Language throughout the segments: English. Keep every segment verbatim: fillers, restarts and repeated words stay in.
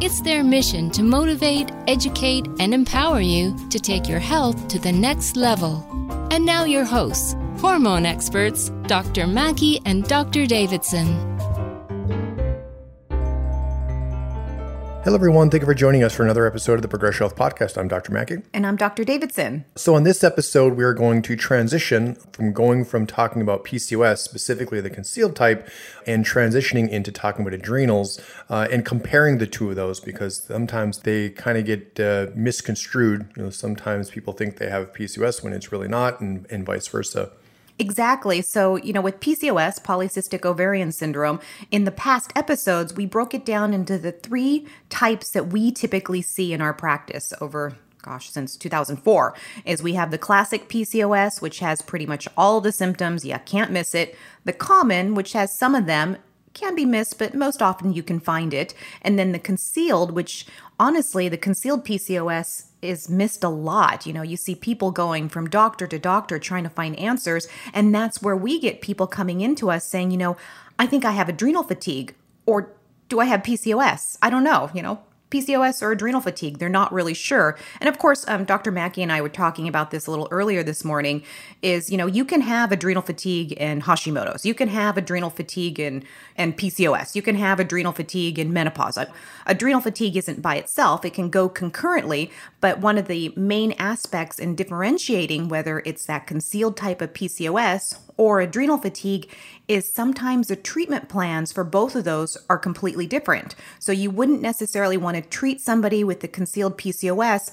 It's their mission to motivate, educate, and empower you to take your health to the next level. And now your hosts, hormone experts, Doctor Mackey and Doctor Davidson. Hello, everyone. Thank you for joining us for another episode of the Progress Your Health Podcast. I'm Doctor Mackey. And I'm Doctor Davidson. So on this episode, we are going to transition from going from talking about P C O S, specifically the concealed type, and transitioning into talking about adrenals uh, and comparing the two of those, because sometimes they kind of get uh, misconstrued. You know, sometimes people think they have P C O S when it's really not, and, and vice versa. Exactly. So, you know, with P C O S, polycystic ovarian syndrome, in the past episodes, we broke it down into the three types that we typically see in our practice over, gosh, since two thousand four, is we have the classic P C O S, which has pretty much all the symptoms. You can't miss it. The common, which has some of them, can be missed, but most often you can find it. And then the concealed, which honestly, the concealed P C O S is missed a lot. You know, you see people going from doctor to doctor trying to find answers. And that's where we get people coming into us saying, you know, I think I have adrenal fatigue, or do I have P C O S? I don't know, you know, P C O S or adrenal fatigue. They're not really sure. And of course, um, Doctor Mackey and I were talking about this a little earlier this morning is, you know, you can have adrenal fatigue and Hashimoto's. You can have adrenal fatigue and, and P C O S. You can have adrenal fatigue and menopause. Adrenal fatigue isn't by itself. It can go concurrently, but one of the main aspects in differentiating whether it's that concealed type of P C O S or adrenal fatigue is sometimes the treatment plans for both of those are completely different. So you wouldn't necessarily want to treat somebody with the concealed P C O S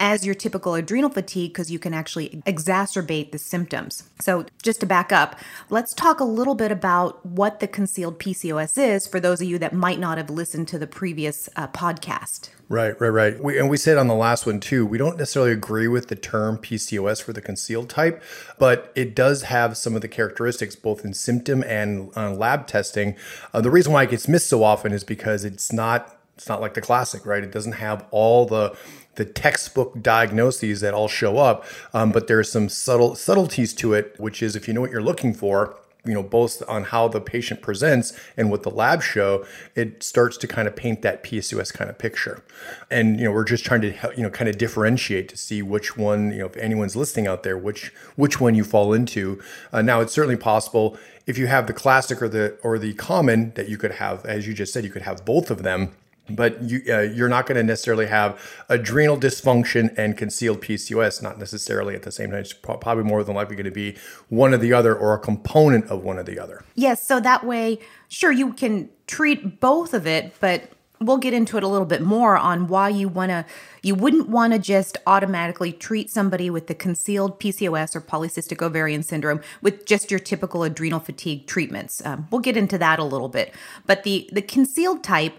as your typical adrenal fatigue because you can actually exacerbate the symptoms. So just to back up, let's talk a little bit about what the concealed P C O S is for those of you that might not have listened to the previous uh, podcast. Right, right, right. We, and we said on the last one too, we don't necessarily agree with the term P C O S for the concealed type, but it does have some of the characteristics both in symptom and uh, lab testing. Uh, the reason why it gets missed so often is because it's not it's not like the classic, right? It doesn't have all the the textbook diagnoses that all show up, um, but there's some subtle subtleties to it, which is if you know what you're looking for, you know, both on how the patient presents and what the lab show, it starts to kind of paint that P C O S kind of picture. And, you know, we're just trying to, you know, kind of differentiate to see which one, you know, if anyone's listening out there, which which one you fall into. Uh, now, it's certainly possible if you have the classic or the or the common that you could have, as you just said, you could have both of them. But you, uh, you're not going to necessarily have adrenal dysfunction and concealed P C O S, not necessarily at the same time. It's probably more than likely going to be one or the other or a component of one or the other. Yes. So that way, sure, you can treat both of it, but we'll get into it a little bit more on why you want to, you wouldn't want to just automatically treat somebody with the concealed P C O S or polycystic ovarian syndrome with just your typical adrenal fatigue treatments. Um, we'll get into that a little bit. But the the concealed type,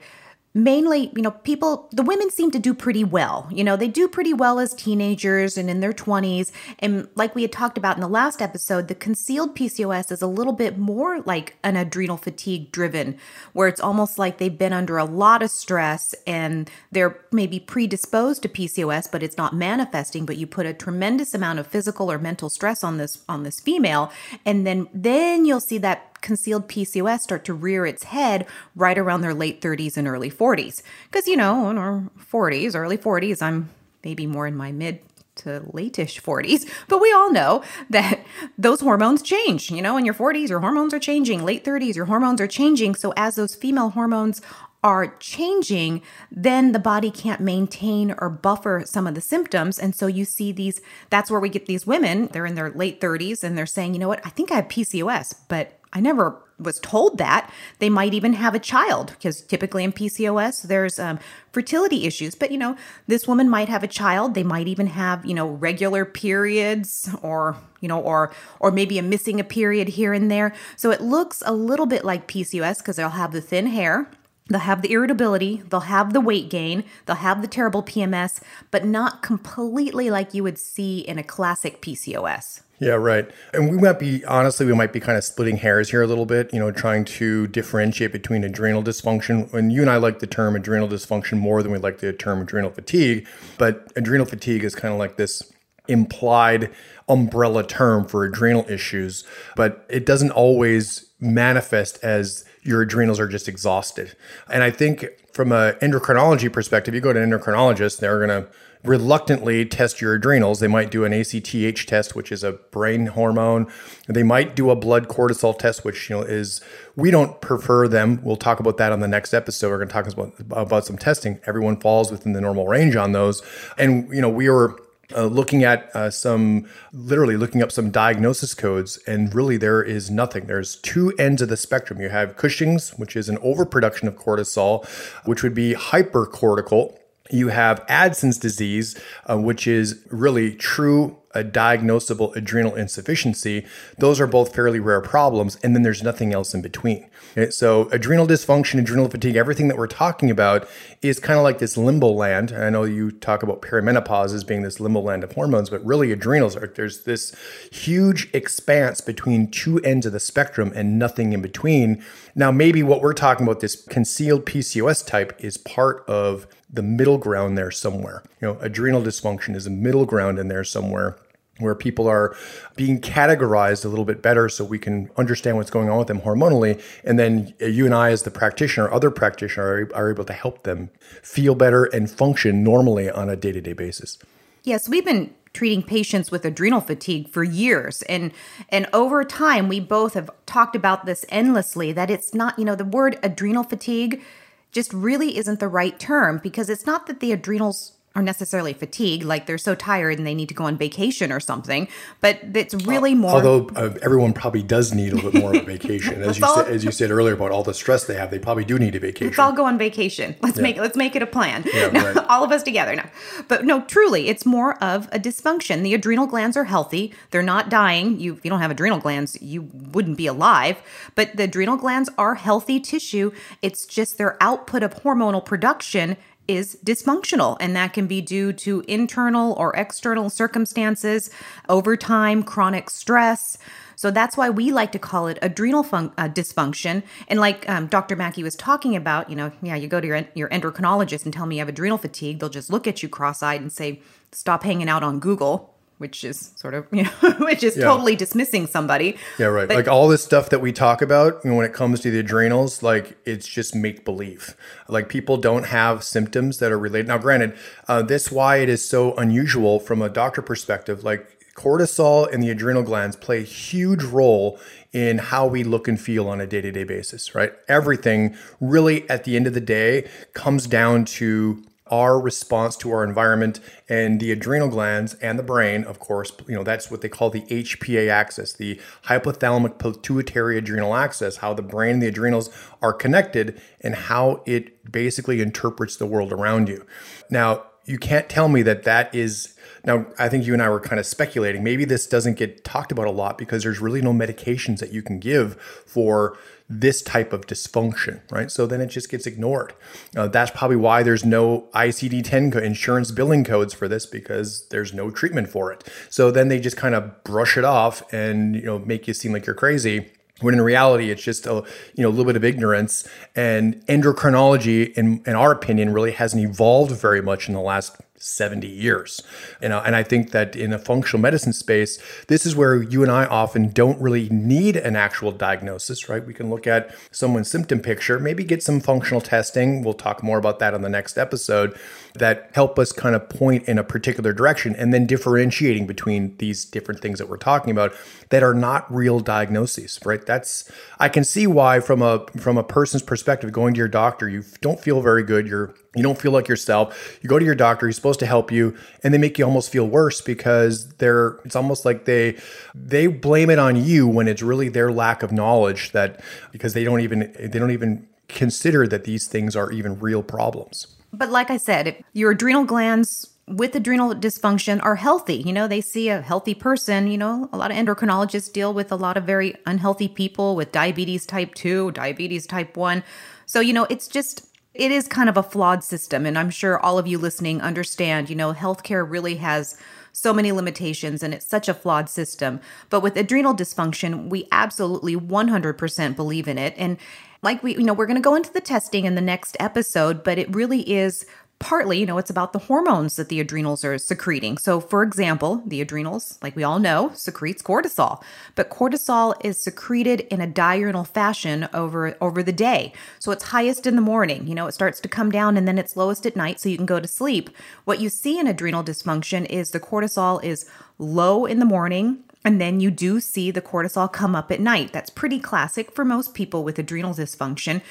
mainly, you know, people, the women seem to do pretty well. You know, they do pretty well as teenagers and in their twenties. And like we had talked about in the last episode, the concealed P C O S is a little bit more like an adrenal fatigue driven, where it's almost like they've been under a lot of stress and they're maybe predisposed to P C O S, but it's not manifesting. But you put a tremendous amount of physical or mental stress on this on this female, and then then you'll see that concealed P C O S start to rear its head right around their late thirties and early forties. Because, you know, in our forties, early forties, I'm maybe more in my mid to late-ish forties, but we all know that those hormones change. You know, in your forties, your hormones are changing. Late thirties, your hormones are changing. So as those female hormones are changing, then the body can't maintain or buffer some of the symptoms. And so you see these, that's where we get these women, they're in their late thirties and they're saying, you know what, I think I have P C O S, but I never was told that. They might even have a child, because typically in P C O S, there's um, fertility issues. But, you know, this woman might have a child. They might even have, you know, regular periods or, you know, or or maybe a missing a period here and there. So it looks a little bit like P C O S because they'll have the thin hair. They'll have the irritability, they'll have the weight gain, they'll have the terrible P M S, but not completely like you would see in a classic P C O S. Yeah, right. And we might be, honestly, we might be kind of splitting hairs here a little bit, you know, trying to differentiate between adrenal dysfunction. And you and I like the term adrenal dysfunction more than we like the term adrenal fatigue, but adrenal fatigue is kind of like this implied umbrella term for adrenal issues, but it doesn't always manifest as your adrenals are just exhausted. And I think from an endocrinology perspective, you go to an endocrinologist, they're going to reluctantly test your adrenals. They might do an A C T H test, which is a brain hormone. They might do a blood cortisol test, which, you know, is, we don't prefer them. We'll talk about that on the next episode. We're going to talk about, about some testing. Everyone falls within the normal range on those. And, you know, we were Uh, looking at uh, some, literally looking up some diagnosis codes, and really there is nothing. There's two ends of the spectrum. You have Cushing's, which is an overproduction of cortisol, which would be hypercortical. You have Addison's disease, uh, which is really true a diagnosable adrenal insufficiency. Those are both fairly rare problems. And then there's nothing else in between. Okay? So adrenal dysfunction, adrenal fatigue, everything that we're talking about is kind of like this limbo land. And I know you talk about perimenopause as being this limbo land of hormones, but really adrenals are, there's this huge expanse between two ends of the spectrum and nothing in between. Now, maybe what we're talking about, this concealed P C O S type, is part of the middle ground there somewhere. You know, adrenal dysfunction is a middle ground in there somewhere, where people are being categorized a little bit better so we can understand what's going on with them hormonally. And then you and I as the practitioner, other practitioner, are, are able to help them feel better and function normally on a day-to-day basis. Yes, we've been treating patients with adrenal fatigue for years. And and over time, we both have talked about this endlessly, that it's not, you know, the word adrenal fatigue just really isn't the right term, because it's not that the adrenals are necessarily fatigued, like they're so tired and they need to go on vacation or something. But it's really more. Although uh, everyone probably does need a little bit more of a vacation, as you all, said, as you said earlier about all the stress they have, they probably do need a vacation. Let's all go on vacation. Let's yeah. make let's make it a plan. Yeah, no, right. All of us together. No, but no, truly, it's more of a dysfunction. The adrenal glands are healthy; they're not dying. You, if you don't have adrenal glands, you wouldn't be alive. But the adrenal glands are healthy tissue. It's just their output of hormonal production is dysfunctional, and that can be due to internal or external circumstances, over time, chronic stress. So that's why we like to call it adrenal fun- uh, dysfunction. And like um, Doctor Mackey was talking about, you know, yeah, you go to your, en- your endocrinologist and tell me you have adrenal fatigue, they'll just look at you cross-eyed and say, stop hanging out on Google, which is sort of, you know, which is yeah. totally dismissing somebody. Yeah, right. But like all this stuff that we talk about, you know, when it comes to the adrenals, like it's just make-believe. Like people don't have symptoms that are related. Now, granted, uh, that's why it is so unusual from a doctor perspective. Like cortisol and the adrenal glands play a huge role in how we look and feel on a day-to-day basis, right? Everything really at the end of the day comes down to our response to our environment, and the adrenal glands and the brain, of course, you know, that's what they call the H P A axis, the hypothalamic pituitary adrenal axis, how the brain and the adrenals are connected and how it basically interprets the world around you. Now, you can't tell me that that is, now I think you and I were kind of speculating, maybe this doesn't get talked about a lot because there's really no medications that you can give for this type of dysfunction, right? So then it just gets ignored. Uh, that's probably why there's no I C D ten co- insurance billing codes for this, because there's no treatment for it. So then they just kind of brush it off and, you know, make you seem like you're crazy, when in reality, it's just a, you know, a little bit of ignorance. And endocrinology, in, in our opinion, really hasn't evolved very much in the last seventy years. And, uh, and I think that in a functional medicine space, this is where you and I often don't really need an actual diagnosis, right? We can look at someone's symptom picture, maybe get some functional testing. We'll talk more about that on the next episode, that help us kind of point in a particular direction, and then differentiating between these different things that we're talking about that are not real diagnoses, right? That's, I can see why from a, from a person's perspective, going to your doctor, you don't feel very good. You're You don't feel like yourself. You go to your doctor, he's supposed to help you, and they make you almost feel worse because they're, it's almost like they they blame it on you when it's really their lack of knowledge, that because they don't even they don't even consider that these things are even real problems. But like I said, your adrenal glands with adrenal dysfunction are healthy. You know, they see a healthy person. You know, a lot of endocrinologists deal with a lot of very unhealthy people with diabetes type two, diabetes type one. So, you know, it's just, it is kind of a flawed system. And I'm sure all of you listening understand, you know, healthcare really has so many limitations and it's such a flawed system. But with adrenal dysfunction, we absolutely one hundred percent believe in it. And like we, you know, we're going to go into the testing in the next episode, but it really is partly, you know, it's about the hormones that the adrenals are secreting. So for example, the adrenals, like we all know, secretes cortisol, but cortisol is secreted in a diurnal fashion over, over the day. So it's highest in the morning, you know, it starts to come down and then it's lowest at night so you can go to sleep. What you see in adrenal dysfunction is the cortisol is low in the morning, and then you do see the cortisol come up at night. That's pretty classic for most people with adrenal dysfunction.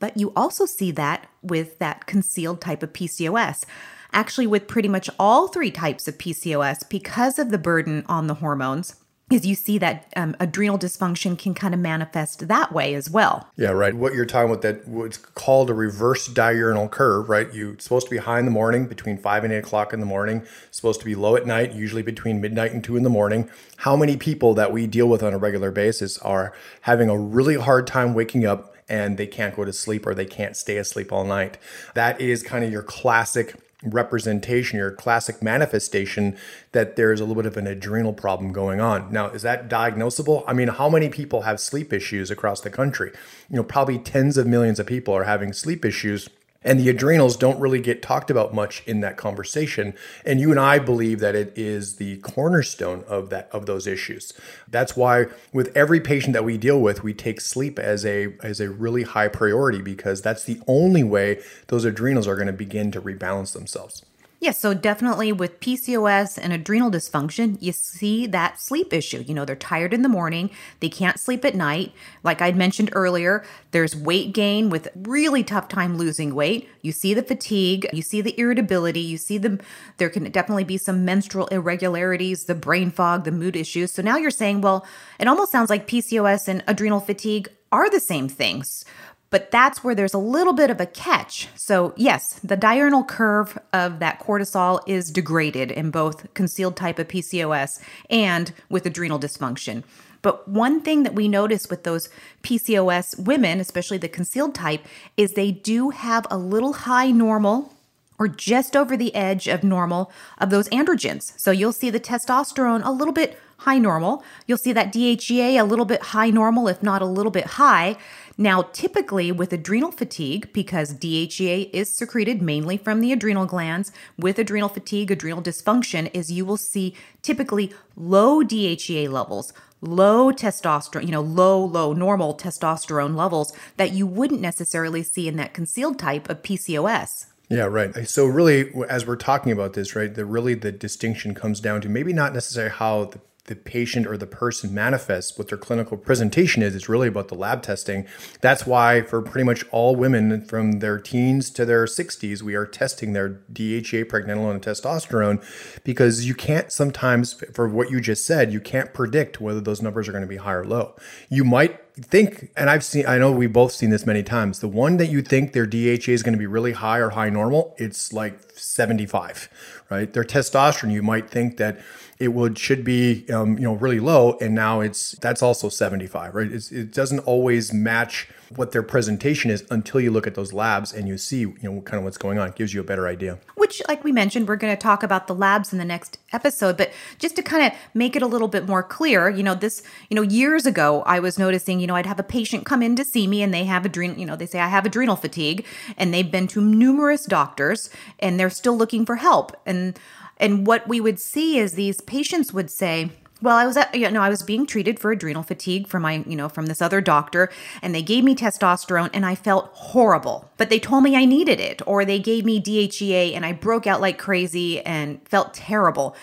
But you also see that with that concealed type of P C O S. Actually, with pretty much all three types of P C O S, because of the burden on the hormones, is you see that um, adrenal dysfunction can kind of manifest that way as well. Yeah, right. What you're talking about, that what's called a reverse diurnal curve, right? You're supposed to be high in the morning, between five and eight o'clock in the morning, supposed to be low at night, usually between midnight and two in the morning. How many people that we deal with on a regular basis are having a really hard time waking up and they can't go to sleep or they can't stay asleep all night? That is kind of your classic representation, your classic manifestation that there's a little bit of an adrenal problem going on. Now, is that diagnosable? I mean, how many people have sleep issues across the country? You know, probably tens of millions of people are having sleep issues. And the adrenals don't really get talked about much in that conversation. And you and I believe that it is the cornerstone of that, of those issues. That's why with every patient that we deal with, we take sleep as a, as a really high priority, because that's the only way those adrenals are going to begin to rebalance themselves. Yes, yeah, so definitely with P C O S and adrenal dysfunction, you see that sleep issue. You know, they're tired in the morning, they can't sleep at night. Like I'd mentioned earlier, there's weight gain with really tough time losing weight. You see the fatigue, you see the irritability, you see the, there can definitely be some menstrual irregularities, the brain fog, the mood issues. So now you're saying, well, it almost sounds like P C O S and adrenal fatigue are the same things. But that's where there's a little bit of a catch. So yes, the diurnal curve of that cortisol is degraded in both concealed type of P C O S and with adrenal dysfunction. But one thing that we notice with those P C O S women, especially the concealed type, is they do have a little high normal or just over the edge of normal of those androgens. So you'll see the testosterone a little bit high normal. You'll see that D H E A a little bit high normal, if not a little bit high. Now, typically with adrenal fatigue, because D H E A is secreted mainly from the adrenal glands, with adrenal fatigue, adrenal dysfunction is you will see typically low D H E A levels, low testosterone, you know, low, low normal testosterone levels that you wouldn't necessarily see in that concealed type of P C O S. Yeah, right. So really, as we're talking about this, right, the really the distinction comes down to maybe not necessarily how the the patient or the person manifests what their clinical presentation is. It's really about the lab testing. That's why for pretty much all women from their teens to their sixties, we are testing their D H E A, pregnenolone, and testosterone, because you can't sometimes, for what you just said, you can't predict whether those numbers are going to be high or low. You might think, and I've seen, I know we've both seen this many times, the one that you think their D H E A is going to be really high or high normal, it's like seventy-five, right? Their testosterone, you might think that it would should be um, you know, really low, and now it's that's also seventy-five, right? It's, it doesn't always match what their presentation is until you look at those labs and you see, you know, kind of what's going on. It gives you a better idea. Which, like we mentioned, we're going to talk about the labs in the next episode, but just to kind of make it a little bit more clear, you know, this, you know, years ago, I was noticing, you know, I'd have a patient come in to see me and they have adrenal, you know, they say, I have adrenal fatigue, and they've been to numerous doctors and they're still looking for help. And, and what we would see is these patients would say, well, I was, at, you know, I was being treated for adrenal fatigue from my, you know, from this other doctor, and they gave me testosterone and I felt horrible, but they told me I needed it, or they gave me D H E A and I broke out like crazy and felt terrible.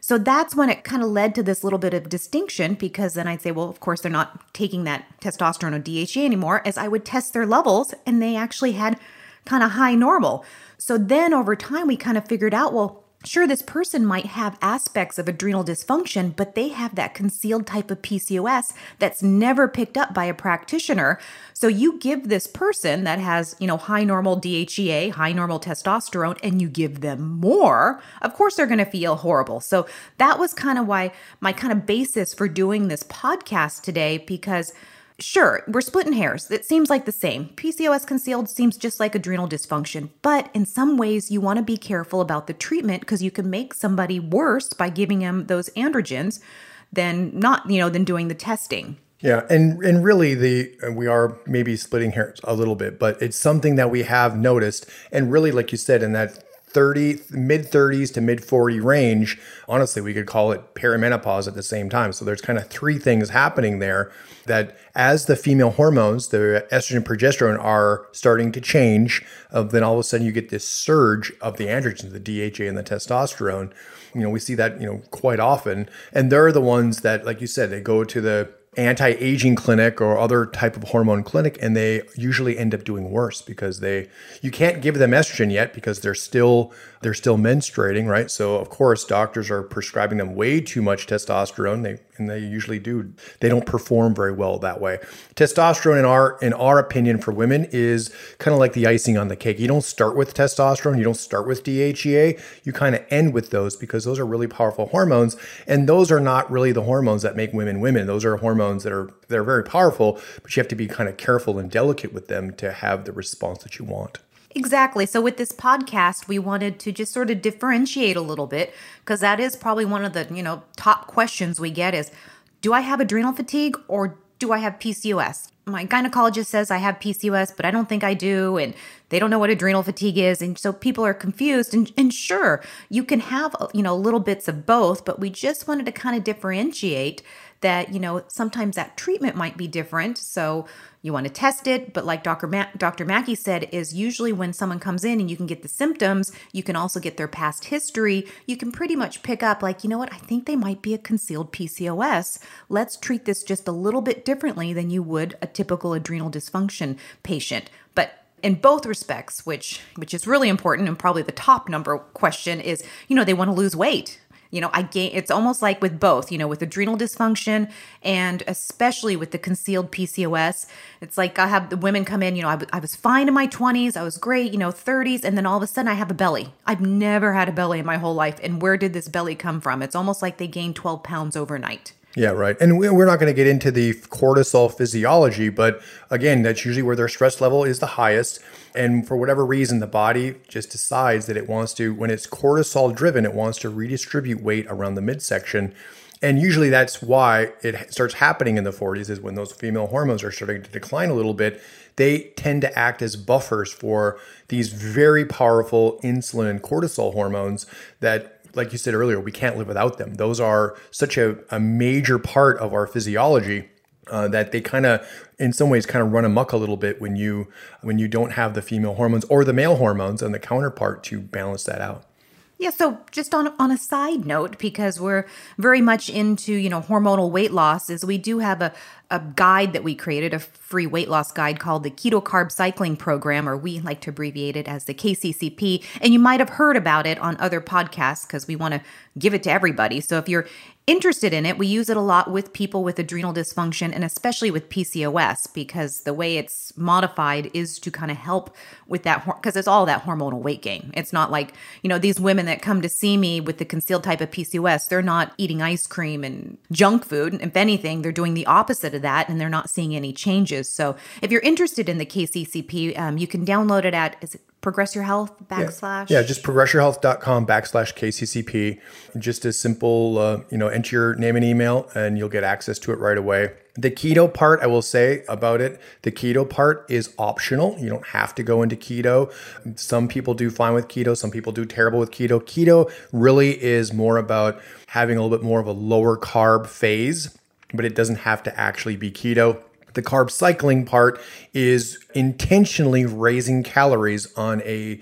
So that's when it kind of led to this little bit of distinction, because then I'd say, well, of course, they're not taking that testosterone or D H E A anymore, as I would test their levels and they actually had kind of high normal. So then over time, we kind of figured out, well, sure, this person might have aspects of adrenal dysfunction, but they have that concealed type of P C O S that's never picked up by a practitioner. So you give this person that has, you know, high normal D H E A, high normal testosterone, and you give them more, of course they're going to feel horrible. So that was kind of why my kind of basis for doing this podcast today, because Sure, we're splitting hairs. It seems like the same. P C O S concealed seems just like adrenal dysfunction, but in some ways you want to be careful about the treatment because you can make somebody worse by giving them those androgens than not, you know, than doing the testing. Yeah, and and really the we are maybe splitting hairs a little bit, but it's something that we have noticed, and really, like you said, in that thirty mid-thirties to mid-forty range, honestly, we could call it perimenopause at the same time. So there's kind of three things happening there that as the female hormones, the estrogen and progesterone, are starting to change, uh, then all of a sudden you get this surge of the androgens, the D H E A and the testosterone. You know, we see that, you know, quite often. And they're the ones that, like you said, they go to the anti-aging clinic or other type of hormone clinic, and they usually end up doing worse because they you can't give them estrogen yet because they're still they're still menstruating, right? So of course doctors are prescribing them way too much testosterone. They and they usually do they don't perform very well that way. Testosterone in our in our opinion for women is kind of like the icing on the cake. You don't start with testosterone, you don't start with D H E A, you kind of end with those because those are really powerful hormones, and those are not really the hormones that make women women. Those are hormones that are they're very powerful, but you have to be kind of careful and delicate with them to have the response that you want. Exactly. So with this podcast, we wanted to just sort of differentiate a little bit, because that is probably one of the, you know, top questions we get is, do I have adrenal fatigue or do I have P C O S? My gynecologist says I have P C O S, but I don't think I do, and they don't know what adrenal fatigue is, and so people are confused. And, and sure, you can have, you know, little bits of both, but we just wanted to kind of differentiate that, you know, sometimes that treatment might be different, so you want to test it. But like Doctor Ma- Doctor Mackey said, is usually when someone comes in and you can get the symptoms, you can also get their past history. You can pretty much pick up, like, you know what, I think they might be a concealed P C O S. Let's treat this just a little bit differently than you would a typical adrenal dysfunction patient. But in both respects, which which is really important, and probably the top number question is, you know, they want to lose weight. You know, I gain, it's almost like with both, you know, with adrenal dysfunction and especially with the concealed P C O S, it's like I have the women come in, you know, I, w- I was fine in my twenties, I was great, you know, thirties, and then all of a sudden I have a belly. I've never had a belly in my whole life. And where did this belly come from? It's almost like they gained twelve pounds overnight. Yeah, right. And we're not going to get into the cortisol physiology, but again, that's usually where their stress level is the highest. And for whatever reason, the body just decides that it wants to, when it's cortisol driven, it wants to redistribute weight around the midsection. And usually that's why it starts happening in the forties, is when those female hormones are starting to decline a little bit. They tend to act as buffers for these very powerful insulin and cortisol hormones that, like you said earlier, we can't live without them. Those are such a, a major part of our physiology uh, that they kind of, in some ways, kind of run amok a little bit when you when you don't have the female hormones or the male hormones and the counterpart to balance that out. Yeah, so just on on a side note, because we're very much into, you know, hormonal weight loss, is we do have a, a guide that we created, a free weight loss guide called the Keto Carb Cycling Program, or we like to abbreviate it as the K C C P. And you might have heard about it on other podcasts because we want to give it to everybody. So if you're interested in it, we use it a lot with people with adrenal dysfunction and especially with P C O S, because the way it's modified is to kind of help with that, because it's all that hormonal weight gain. It's not like, you know, these women that come to see me with the concealed type of P C O S, they're not eating ice cream and junk food. If anything, they're doing the opposite of that, and they're not seeing any changes. So if you're interested in the K C C P, um, you can download it at, is it Progress Your Health backslash? Yeah, yeah, just progress your health dot com backslash K C C P. Just a simple, uh, you know, enter your name and email and you'll get access to it right away. The keto part, I will say about it, the keto part is optional. You don't have to go into keto. Some people do fine with keto. Some people do terrible with keto. Keto really is more about having a little bit more of a lower carb phase, but it doesn't have to actually be keto. The carb cycling part is intentionally raising calories on a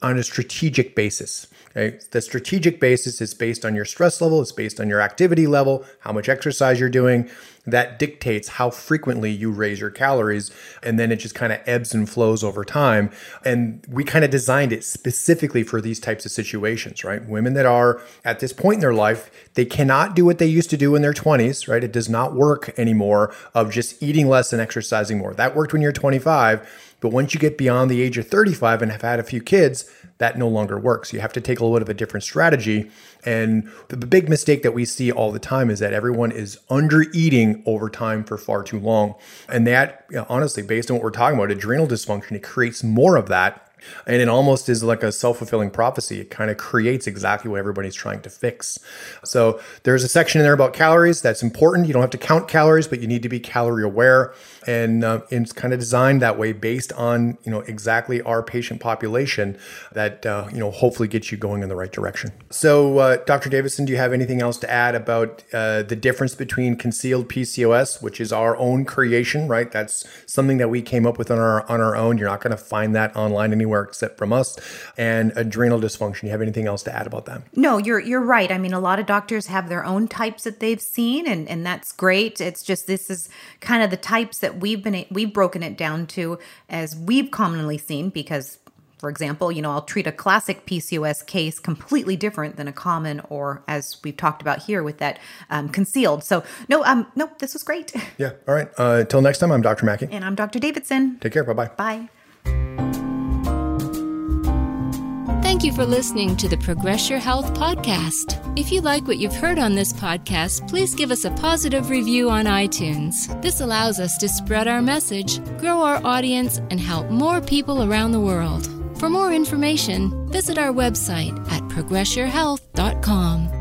on a strategic basis. Okay? The strategic basis is based on your stress level, it's based on your activity level, how much exercise you're doing. That dictates how frequently you raise your calories, and then it just kind of ebbs and flows over time. And we kind of designed it specifically for these types of situations, right? Women that are at this point in their life, they cannot do what they used to do in their twenties, right? It does not work anymore of just eating less and exercising more. That worked when you're twenty-five. But once you get beyond the age of thirty-five and have had a few kids, that no longer works. You have to take a little bit of a different strategy. And the big mistake that we see all the time is that everyone is under eating over time for far too long. And that, you know, honestly, based on what we're talking about, adrenal dysfunction, it creates more of that. And it almost is like a self-fulfilling prophecy. It kind of creates exactly what everybody's trying to fix. So there's a section in there about calories. That's important. You don't have to count calories, but you need to be calorie aware. And, uh, and it's kind of designed that way based on, you know, exactly our patient population that, uh, you know, hopefully gets you going in the right direction. So uh, Doctor Davidson, do you have anything else to add about uh, the difference between concealed P C O S, which is our own creation, right? That's something that we came up with on our, on our own. You're not going to find that online anywhere except from us, and adrenal dysfunction. You have anything else to add about that? No, you're you're right. I mean, a lot of doctors have their own types that they've seen, and, and that's great. It's just this is kind of the types that we've been we've broken it down to as we've commonly seen because, for example, you know, I'll treat a classic P C O S case completely different than a common or, as we've talked about here, with that um, concealed. So, no, um, no, this was great. Yeah. All right. Uh, until next time, I'm Doctor Mackey. And I'm Doctor Davidson. Take care. Bye-bye. Bye. Thank you for listening to the Progress Your Health podcast. If you like what you've heard on this podcast, please give us a positive review on iTunes. This allows us to spread our message, grow our audience, and help more people around the world. For more information, visit our website at progress your health dot com.